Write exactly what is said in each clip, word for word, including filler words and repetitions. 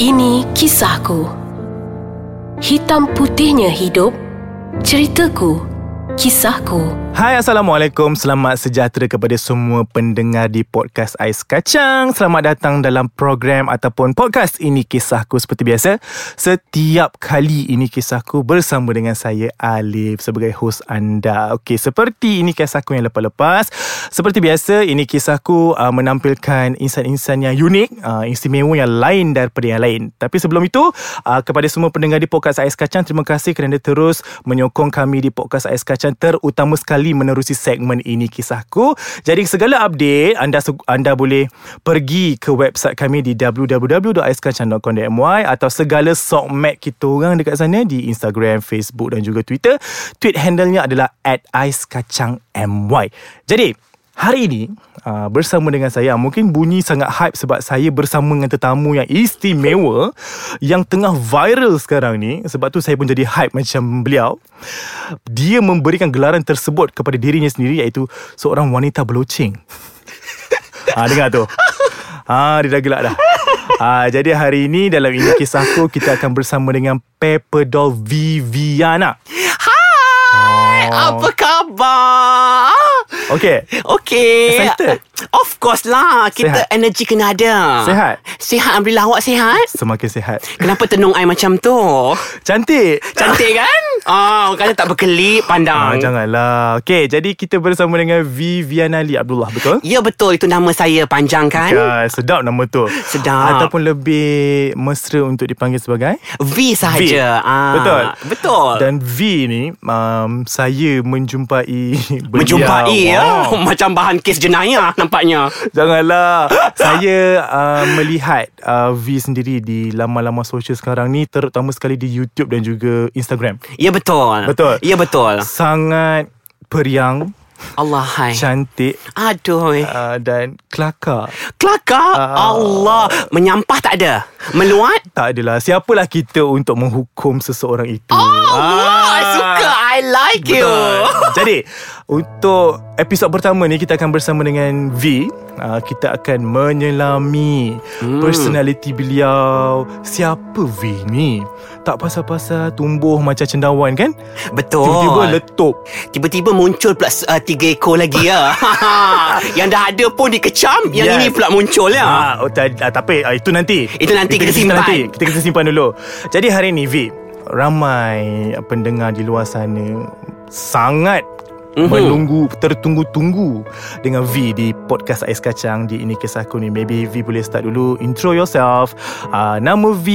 Ini kisahku. Hitam putihnya hidup, ceritaku, kisahku. Hai, Assalamualaikum. Selamat sejahtera kepada semua pendengar di Podcast Ais Kacang. Selamat datang dalam program ataupun podcast Ini Kisahku. Seperti biasa, setiap kali Ini Kisahku bersama dengan saya, Alif, sebagai hos anda. Okey, seperti Ini Kisahku yang lepas-lepas, seperti biasa, Ini Kisahku uh, menampilkan insan-insan yang unik, uh, istimewa, yang lain daripada yang lain. Tapi sebelum itu, uh, kepada semua pendengar di Podcast Ais Kacang, terima kasih kerana terus menyokong kami di Podcast Ais Kacang, terutama sekali menerusi segmen Ini Kisahku. Jadi segala update anda anda boleh pergi ke website kami di double-u double-u double-u dot ais kacang dot com dot my atau segala sokmed kita orang dekat sana di Instagram, Facebook dan juga Twitter. Tweet handle-nya adalah at ais kacang m y. Jadi hari ini uh, bersama dengan saya, mungkin bunyi sangat hype sebab saya bersama dengan tetamu yang istimewa yang tengah viral sekarang ni. Sebab tu saya pun jadi hype macam beliau. Dia memberikan gelaran tersebut kepada dirinya sendiri, iaitu seorang wanita berloceng. Ah, dengar tu. Ah, dia dah gelak dah. Ah, jadi hari ini dalam Ini Kisahku kita akan bersama dengan Paperdoll Viviana. Hai, oh. Apa khabar? Okay. Okay. Excited? Of course lah. Kita sehat. Energi kena ada. Sehat? Sehat. Alhamdulillah, awak sehat? Semakin sehat. Kenapa tenung air macam tu? Cantik. Cantik kan? Ah, oh, kata tak berkelip pandang. Ah, janganlah. Okay, jadi kita bersama dengan Viviana Lee Abdullah, betul? Ya, betul. Itu nama saya panjang kan? Ya, sedap nama tu. Sedap. Ataupun lebih mesra untuk dipanggil sebagai? V sahaja. Ah, betul. Betul. Dan V ni, um, saya menjumpai beliau. Menjumpai ya? Wow. Macam bahan kes jenayah nampaknya. Janganlah. Saya uh, melihat uh, V sendiri di laman-laman sosial sekarang ni, terutama sekali di YouTube dan juga Instagram. Ya betul. Betul. Ya betul. Sangat periang. Allah, hai. Cantik. Aduh. Uh, dan kelakar. Kelakar? Uh, Allah. Menyampah tak ada? Meluat? Tak adalah. Siapalah kita untuk menghukum seseorang itu. Oh, Allah. Ah. I suka. I like betul. You. Jadi, untuk episod pertama ni, kita akan bersama dengan V. Uh, kita akan menyelami hmm. personaliti beliau. Siapa V ni? Tak pasal-pasal tumbuh macam cendawan kan? Betul. Tiba-tiba letup. Tiba-tiba muncul pula uh, tiga ekor lagi ya. Yang dah ada pun dikecam, yang yes. ini pula muncul ya. Ha, oh, tak, tapi uh, itu nanti. Itu nanti kita, kita simpan. Nanti. Kita kita simpan dulu. Jadi hari ni V, ramai pendengar di luar sana sangat mm-hmm. menunggu, tertunggu-tunggu dengan V di Podcast Ais Kacang di Ini Kisahku ni. Maybe V boleh start dulu, intro yourself, uh, nama V,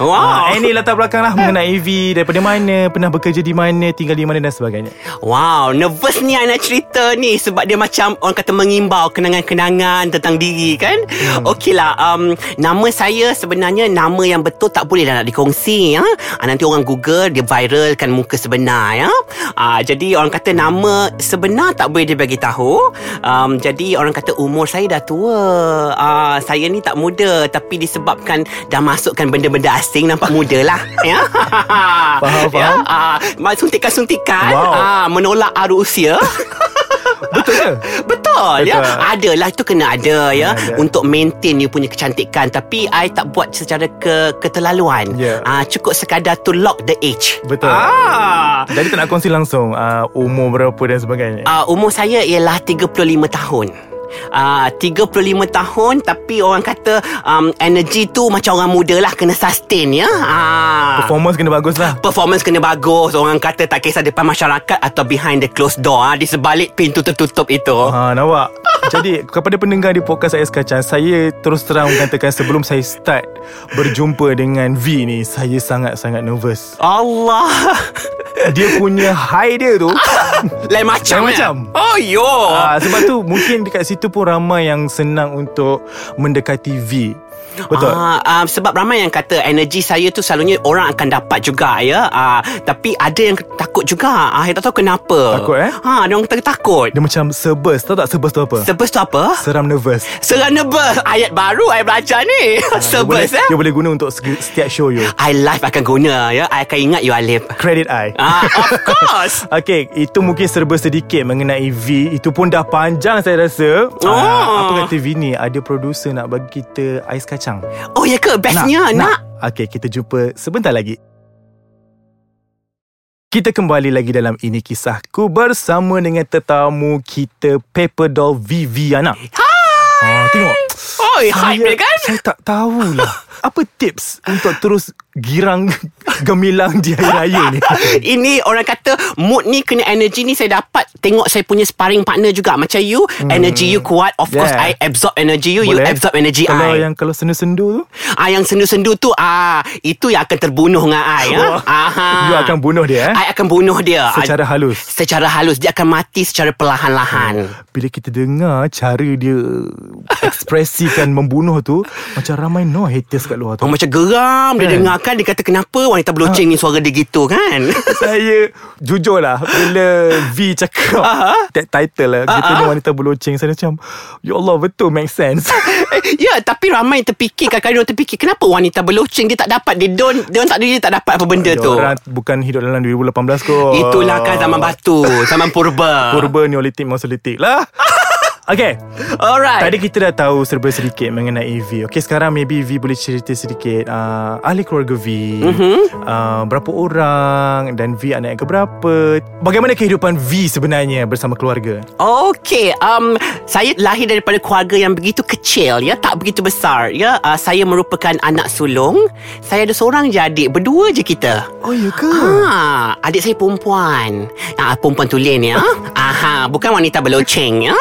wow, uh, any latar belakang lah mengenai V, daripada mana, pernah bekerja di mana, tinggal di mana dan sebagainya. Wow, nervous ni I nak cerita ni. Sebab dia macam orang kata mengimbau kenangan-kenangan tentang diri kan. hmm. Okey lah, um, nama saya sebenarnya nama yang betul tak boleh lah nak dikongsi ya? uh, Nanti orang Google, dia viral kan muka sebenar ya? uh, Jadi orang kata nama sebenar tak boleh dia bagi tahu. Um, jadi orang kata umur saya dah tua. Uh, saya ni tak muda, tapi disebabkan dah masukkan benda-benda asing nampak muda lah. Ya. Faham, faham. Ya? Uh, suntikan-suntikan. Wow. Uh, menolak arus usia. Betul ke? Betul, betul ya. Adalah, itu kena ada ya, ada. Untuk maintain you punya kecantikan. Tapi I tak buat secara ke, keterlaluan yeah. uh, Cukup sekadar to lock the age. Betul ah. Jadi tak nak kongsi langsung uh, umur berapa dan sebagainya. uh, Umur saya ialah tiga puluh lima tahun. Uh, tiga puluh lima tahun. Tapi orang kata um, energi tu macam orang muda lah. Kena sustain ya. uh, Performance kena bagus lah. Performance kena bagus. Orang kata tak kisah depan masyarakat atau behind the closed door, uh, di sebalik pintu tertutup itu. Ha, nampak. Jadi kepada pendengar di Podcast Ais Kacang, saya terus terang mengatakan sebelum saya start berjumpa dengan V ni, saya sangat-sangat nervous. Allah. Dia punya high dia tu lain macam, lain macam. Oh yo. uh, Sebab tu mungkin dekat situ pun ramai yang senang untuk mendekati V. Betul. Uh, uh, sebab ramai yang kata energi saya tu selalunya orang akan dapat juga ya. Uh, tapi ada yang takut juga. Uh, saya tak tahu kenapa. Takut eh? Ha, dia orang takut. Dia macam sebers. Tahu tak sebers tu apa? Sebers tu apa? Seram nervous. Seram nervous. Ayat baru saya belajar ni. Uh, sebers dia boleh, eh. Dia boleh guna untuk setiap show you. I live akan guna ya. I akan ingat you, Alif. Credit I. Uh, of course. Okay, itu mungkin serba sedikit mengenai V. Itu pun dah panjang saya rasa. Oh. Uh, apa kata V ni? Ada producer nak bagi kita Ais Kacang. Oh ya ke? Bestnya nak, nak. Okay, kita jumpa sebentar lagi. Kita kembali lagi dalam Ini Kisahku bersama dengan tetamu kita, Paperdoll Viviana. Hai! Ah, tengok. Oi, hai dia kan? Saya tak tahulah. Apa tips untuk terus girang, gemilang di hari raya ni? Ini orang kata, mood ni kena energy ni saya dapat. Tengok saya punya sparring partner juga. Macam you, hmm. energy you kuat. Of yeah. course, I absorb energy you. Boleh. You absorb energy kalau I. Yang, kalau sendu-sendu tu? Ah, Yang sendu-sendu tu, ah, itu yang akan terbunuh dengan I. Oh. Ah. You akan bunuh dia? Eh? I akan bunuh dia secara halus. Secara halus. Dia akan mati secara perlahan-lahan. Oh. Bila kita dengar cara dia ekspresikan membunuh tu, macam ramai no haters kat luar tu. Oh, macam geram. Dia yeah. dengarkan, dia kata kenapa wanita berloceng ha. ni suara dia gitu kan. Saya jujur lah, bila V cakap uh-huh. that title lah, kita uh-huh. ni wanita berloceng, saya macam ya Allah, betul, make sense. Ya, yeah, tapi ramai terfikir, kadang-kadang terfikir kenapa wanita berloceng dia tak dapat, dia don't, dia tak, dia tak dapat apa benda. Ayuh, tu orang bukan hidup dalam dua ribu lapan belas kot. Itulah kan zaman batu, zaman purba. Purba, neolitik, mesolitik lah. Okay, alright. Tadi kita dah tahu serba sedikit mengenai V. Okay, sekarang maybe V boleh cerita sedikit uh, ahli keluarga V, mm-hmm. uh, berapa orang dan V anak yang keberapa. Bagaimana kehidupan V sebenarnya bersama keluarga? Okay, um, saya lahir daripada keluarga yang begitu kecil, ya, tak begitu besar, ya. Uh, saya merupakan anak sulung. Saya ada seorang je adik, berdua je kita. Oh, ya ke? Ha, adik saya perempuan. Ah, perempuan tulen, ya. Aha, bukan wanita berloceng, ya.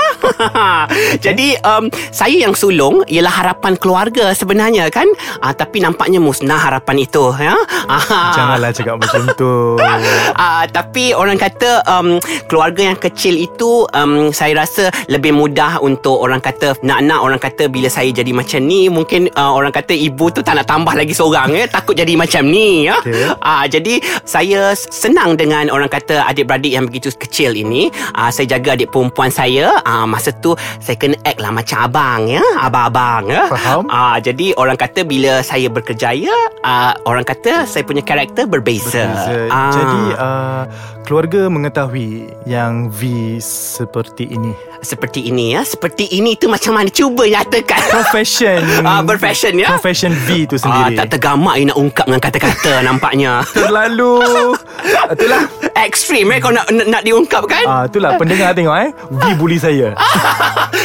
Jadi um, saya yang sulung ialah harapan keluarga sebenarnya kan, uh, tapi nampaknya musnah harapan itu, ya? uh, Janganlah cakap macam tu. uh, Tapi orang kata um, keluarga yang kecil itu um, saya rasa lebih mudah untuk orang kata nak-nak. Orang kata bila saya jadi macam ni, mungkin uh, orang kata ibu tu tak nak tambah lagi seorang, eh? Takut jadi macam ni, ya? Okay. uh, Jadi saya senang dengan orang kata adik-beradik yang begitu kecil ini. uh, Saya jaga adik perempuan saya. uh, Masa tu saya kena act lah macam abang, ya, abang-abang, ya. Faham? Ah, jadi orang kata bila saya berkerjaya, ah, orang kata saya punya karakter berbeza. berbeza. Ah. Jadi ah, keluarga mengetahui yang V seperti ini. Seperti ini, ya. Seperti ini tu macam mana? Cuba nyatakan. Profession. ah, berfashion, ya. Profession V tu sendiri. Ah, tak tergamak nak ungkap dengan kata-kata nampaknya. Terlalu itulah ekstrim, eh, kau nak, nak, nak diungkapkan. Ah, itulah pendengar tengok, eh. V bully saya.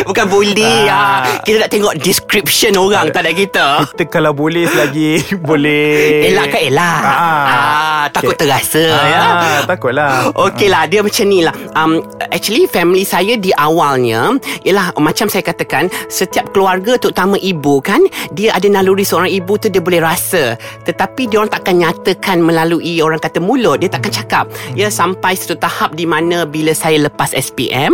Bukan bully, ah. ah. Kita nak tengok description orang, tak ada kita. Kita kalau boleh lagi boleh elak kan elak. ah. Ah, Takut okay. terasa, ah, ya. Takutlah. Okey lah, dia macam ni lah. um, Actually family saya di awalnya ialah macam saya katakan, setiap keluarga terutama ibu kan, dia ada naluri seorang ibu tu, dia boleh rasa, tetapi dia orang takkan nyatakan melalui orang kata mulut. Dia takkan cakap, ya, sampai satu tahap di mana bila saya lepas S P M,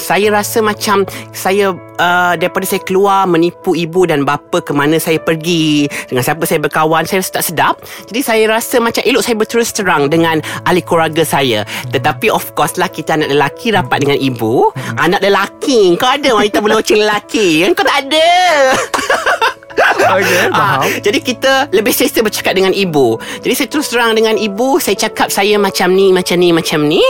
saya rasa macam saya uh, daripada saya keluar menipu ibu dan bapa ke mana saya pergi, dengan siapa saya berkawan, saya rasa tak sedap. Jadi saya rasa macam elok saya berterus terang dengan ahli keluarga saya. Tetapi of course lah, kita anak lelaki rapat dengan ibu. Anak lelaki, kau ada wanita berloceng lelaki, kau tak ada. Okay, faham. Ha, jadi kita lebih selesa bercakap dengan ibu. Jadi saya terus terang dengan ibu. Saya cakap saya macam ni, macam ni, macam ni.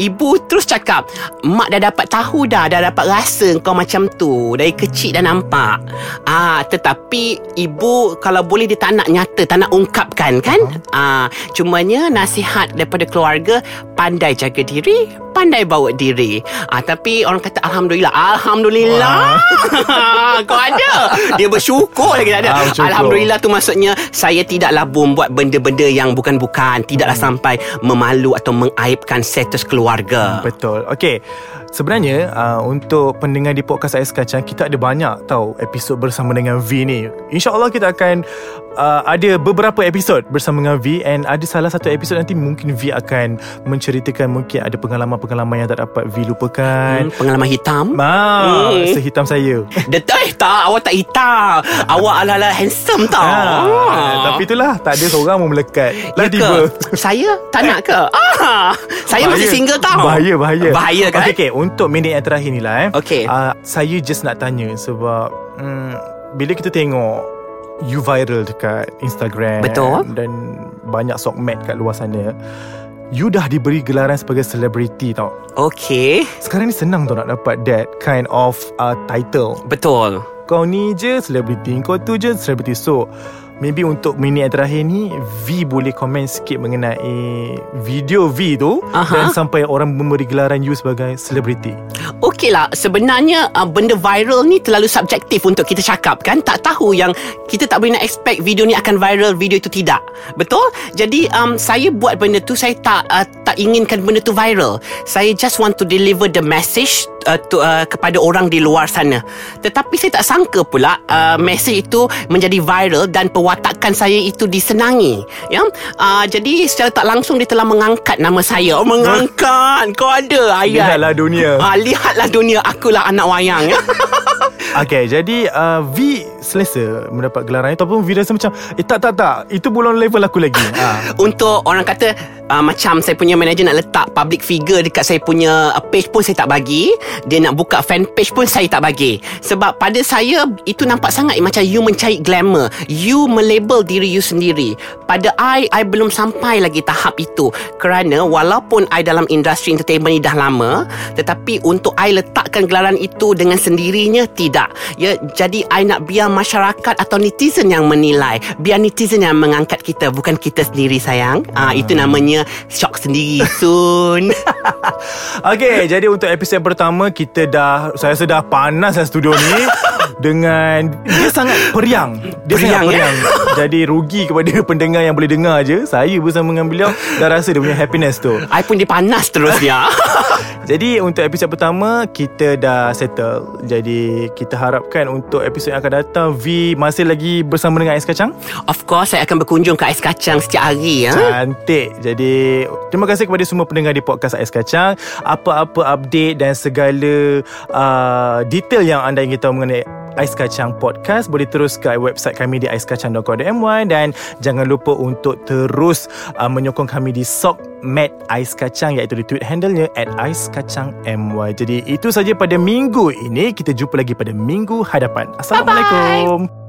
Ibu terus cakap, mak dah dapat tahu dah, dah dapat rasa kau macam tu dari kecil dah nampak. Ah, ha, tetapi ibu kalau boleh dia tak nak nyata, tak nak ungkapkan kan. Ah, ha, cumanya nasihat daripada keluarga, pandai jaga diri, pandai bawa diri. Ah, ha, tapi orang kata alhamdulillah, alhamdulillah. Kau ada. Dia bersyukur. Kok lagi tak ada. Ah, Alhamdulillah tu maksudnya saya tidaklah buat benda-benda yang bukan-bukan, tidaklah hmm. sampai memalu atau mengaibkan status keluarga. Hmm, betul. Okey. Sebenarnya uh, untuk pendengar di Podcast Ais Kacang, kita ada banyak tau episod bersama dengan V ni. InsyaAllah kita akan uh, ada beberapa episod bersama dengan V, and ada salah satu episod nanti mungkin V akan menceritakan mungkin ada pengalaman-pengalaman yang tak dapat V lupakan. hmm, Pengalaman hitam. ah, hmm. Sehitam saya. Eh tak, awak tak hitam. Awak ala-ala handsome tau. ah, ah. Tapi itulah, tak ada seorang mau melekat lah tiba. Saya tak nak ke? ah, Saya bahaya, masih single tau. Bahaya Bahaya Bahaya kan. Okay, okay. Untuk minit yang terakhir ni lah, eh. Okay. Uh, saya just nak tanya sebab um, bila kita tengok you viral dekat Instagram. Betul. Dan banyak sokmed kat luar sana. You dah diberi gelaran sebagai selebriti tau. Okay. Sekarang ni senang tau nak dapat that kind of uh, title. Betul. kau ni je selebriti, kau tu je selebriti. So maybe untuk minit yang terakhir ni, V boleh komen sikit mengenai video V tu. Aha. Dan sampai orang memberi gelaran you sebagai selebriti. Okey lah, sebenarnya uh, benda viral ni terlalu subjektif untuk kita cakap kan. Tak tahu yang kita tak boleh nak expect video ni akan viral, video itu tidak. Betul? Jadi um, saya buat benda tu, saya tak uh, tak inginkan benda tu viral. Saya just want to deliver the message uh, to, uh, kepada orang di luar sana. Tetapi saya tak sangka pula uh, message itu menjadi viral dan pewawasan watakkan saya itu disenangi, ya? Uh, jadi secara tak langsung dia telah mengangkat nama saya. Oh, mengangkat. Kau ada ayat. Lihatlah dunia. Uh, lihatlah dunia. Akulah anak wayang. Ya? Okay, jadi uh, V selesa mendapat gelaran itu, ataupun V rasa macam Eh tak tak tak itu belum level aku lagi. ha. Untuk orang kata uh, macam saya punya manager nak letak public figure dekat saya punya uh, page pun saya tak bagi. Dia nak buka fan page pun saya tak bagi. Sebab pada saya itu nampak sangat eh, macam you mencari glamour, you melabel diri you sendiri. Pada I, I belum sampai lagi tahap itu. Kerana walaupun I dalam industri entertainment ni dah lama, tetapi untuk I letakkan gelaran itu dengan sendirinya, tidak. Ya, jadi I nak biar masyarakat atau netizen yang menilai, biar netizen yang mengangkat kita, bukan kita sendiri sayang. Ah, hmm. Itu namanya shock sendiri. Soon. Okay, jadi untuk episod pertama kita dah, saya rasa dah panas lah studio ni. Dengan dia sangat periang. Dia periang, sangat periang. Eh? Jadi rugi kepada pendengar yang boleh dengar je. Saya bersama dengan beliau dah rasa dia punya happiness tu. I pun dia panas terus dia. Jadi untuk episod pertama kita dah settle. Jadi kita harapkan untuk episod yang akan datang V masih lagi bersama dengan Ais Kacang. Of course, saya akan berkunjung ke Ais Kacang setiap hari. Ha? Cantik. Jadi terima kasih kepada semua pendengar di podcast Ais Kacang. Apa-apa update dan segala uh, detail yang anda ingin tahu mengenai Ais Kacang Podcast, boleh terus ke website kami di ais kacang dot com dot my. Dan jangan lupa untuk terus uh, menyokong kami di sokmed Ais Kacang, iaitu di tweet handle-nya at ais kacang m y. Jadi itu saja pada minggu ini. Kita jumpa lagi pada minggu hadapan. Assalamualaikum. Bye-bye.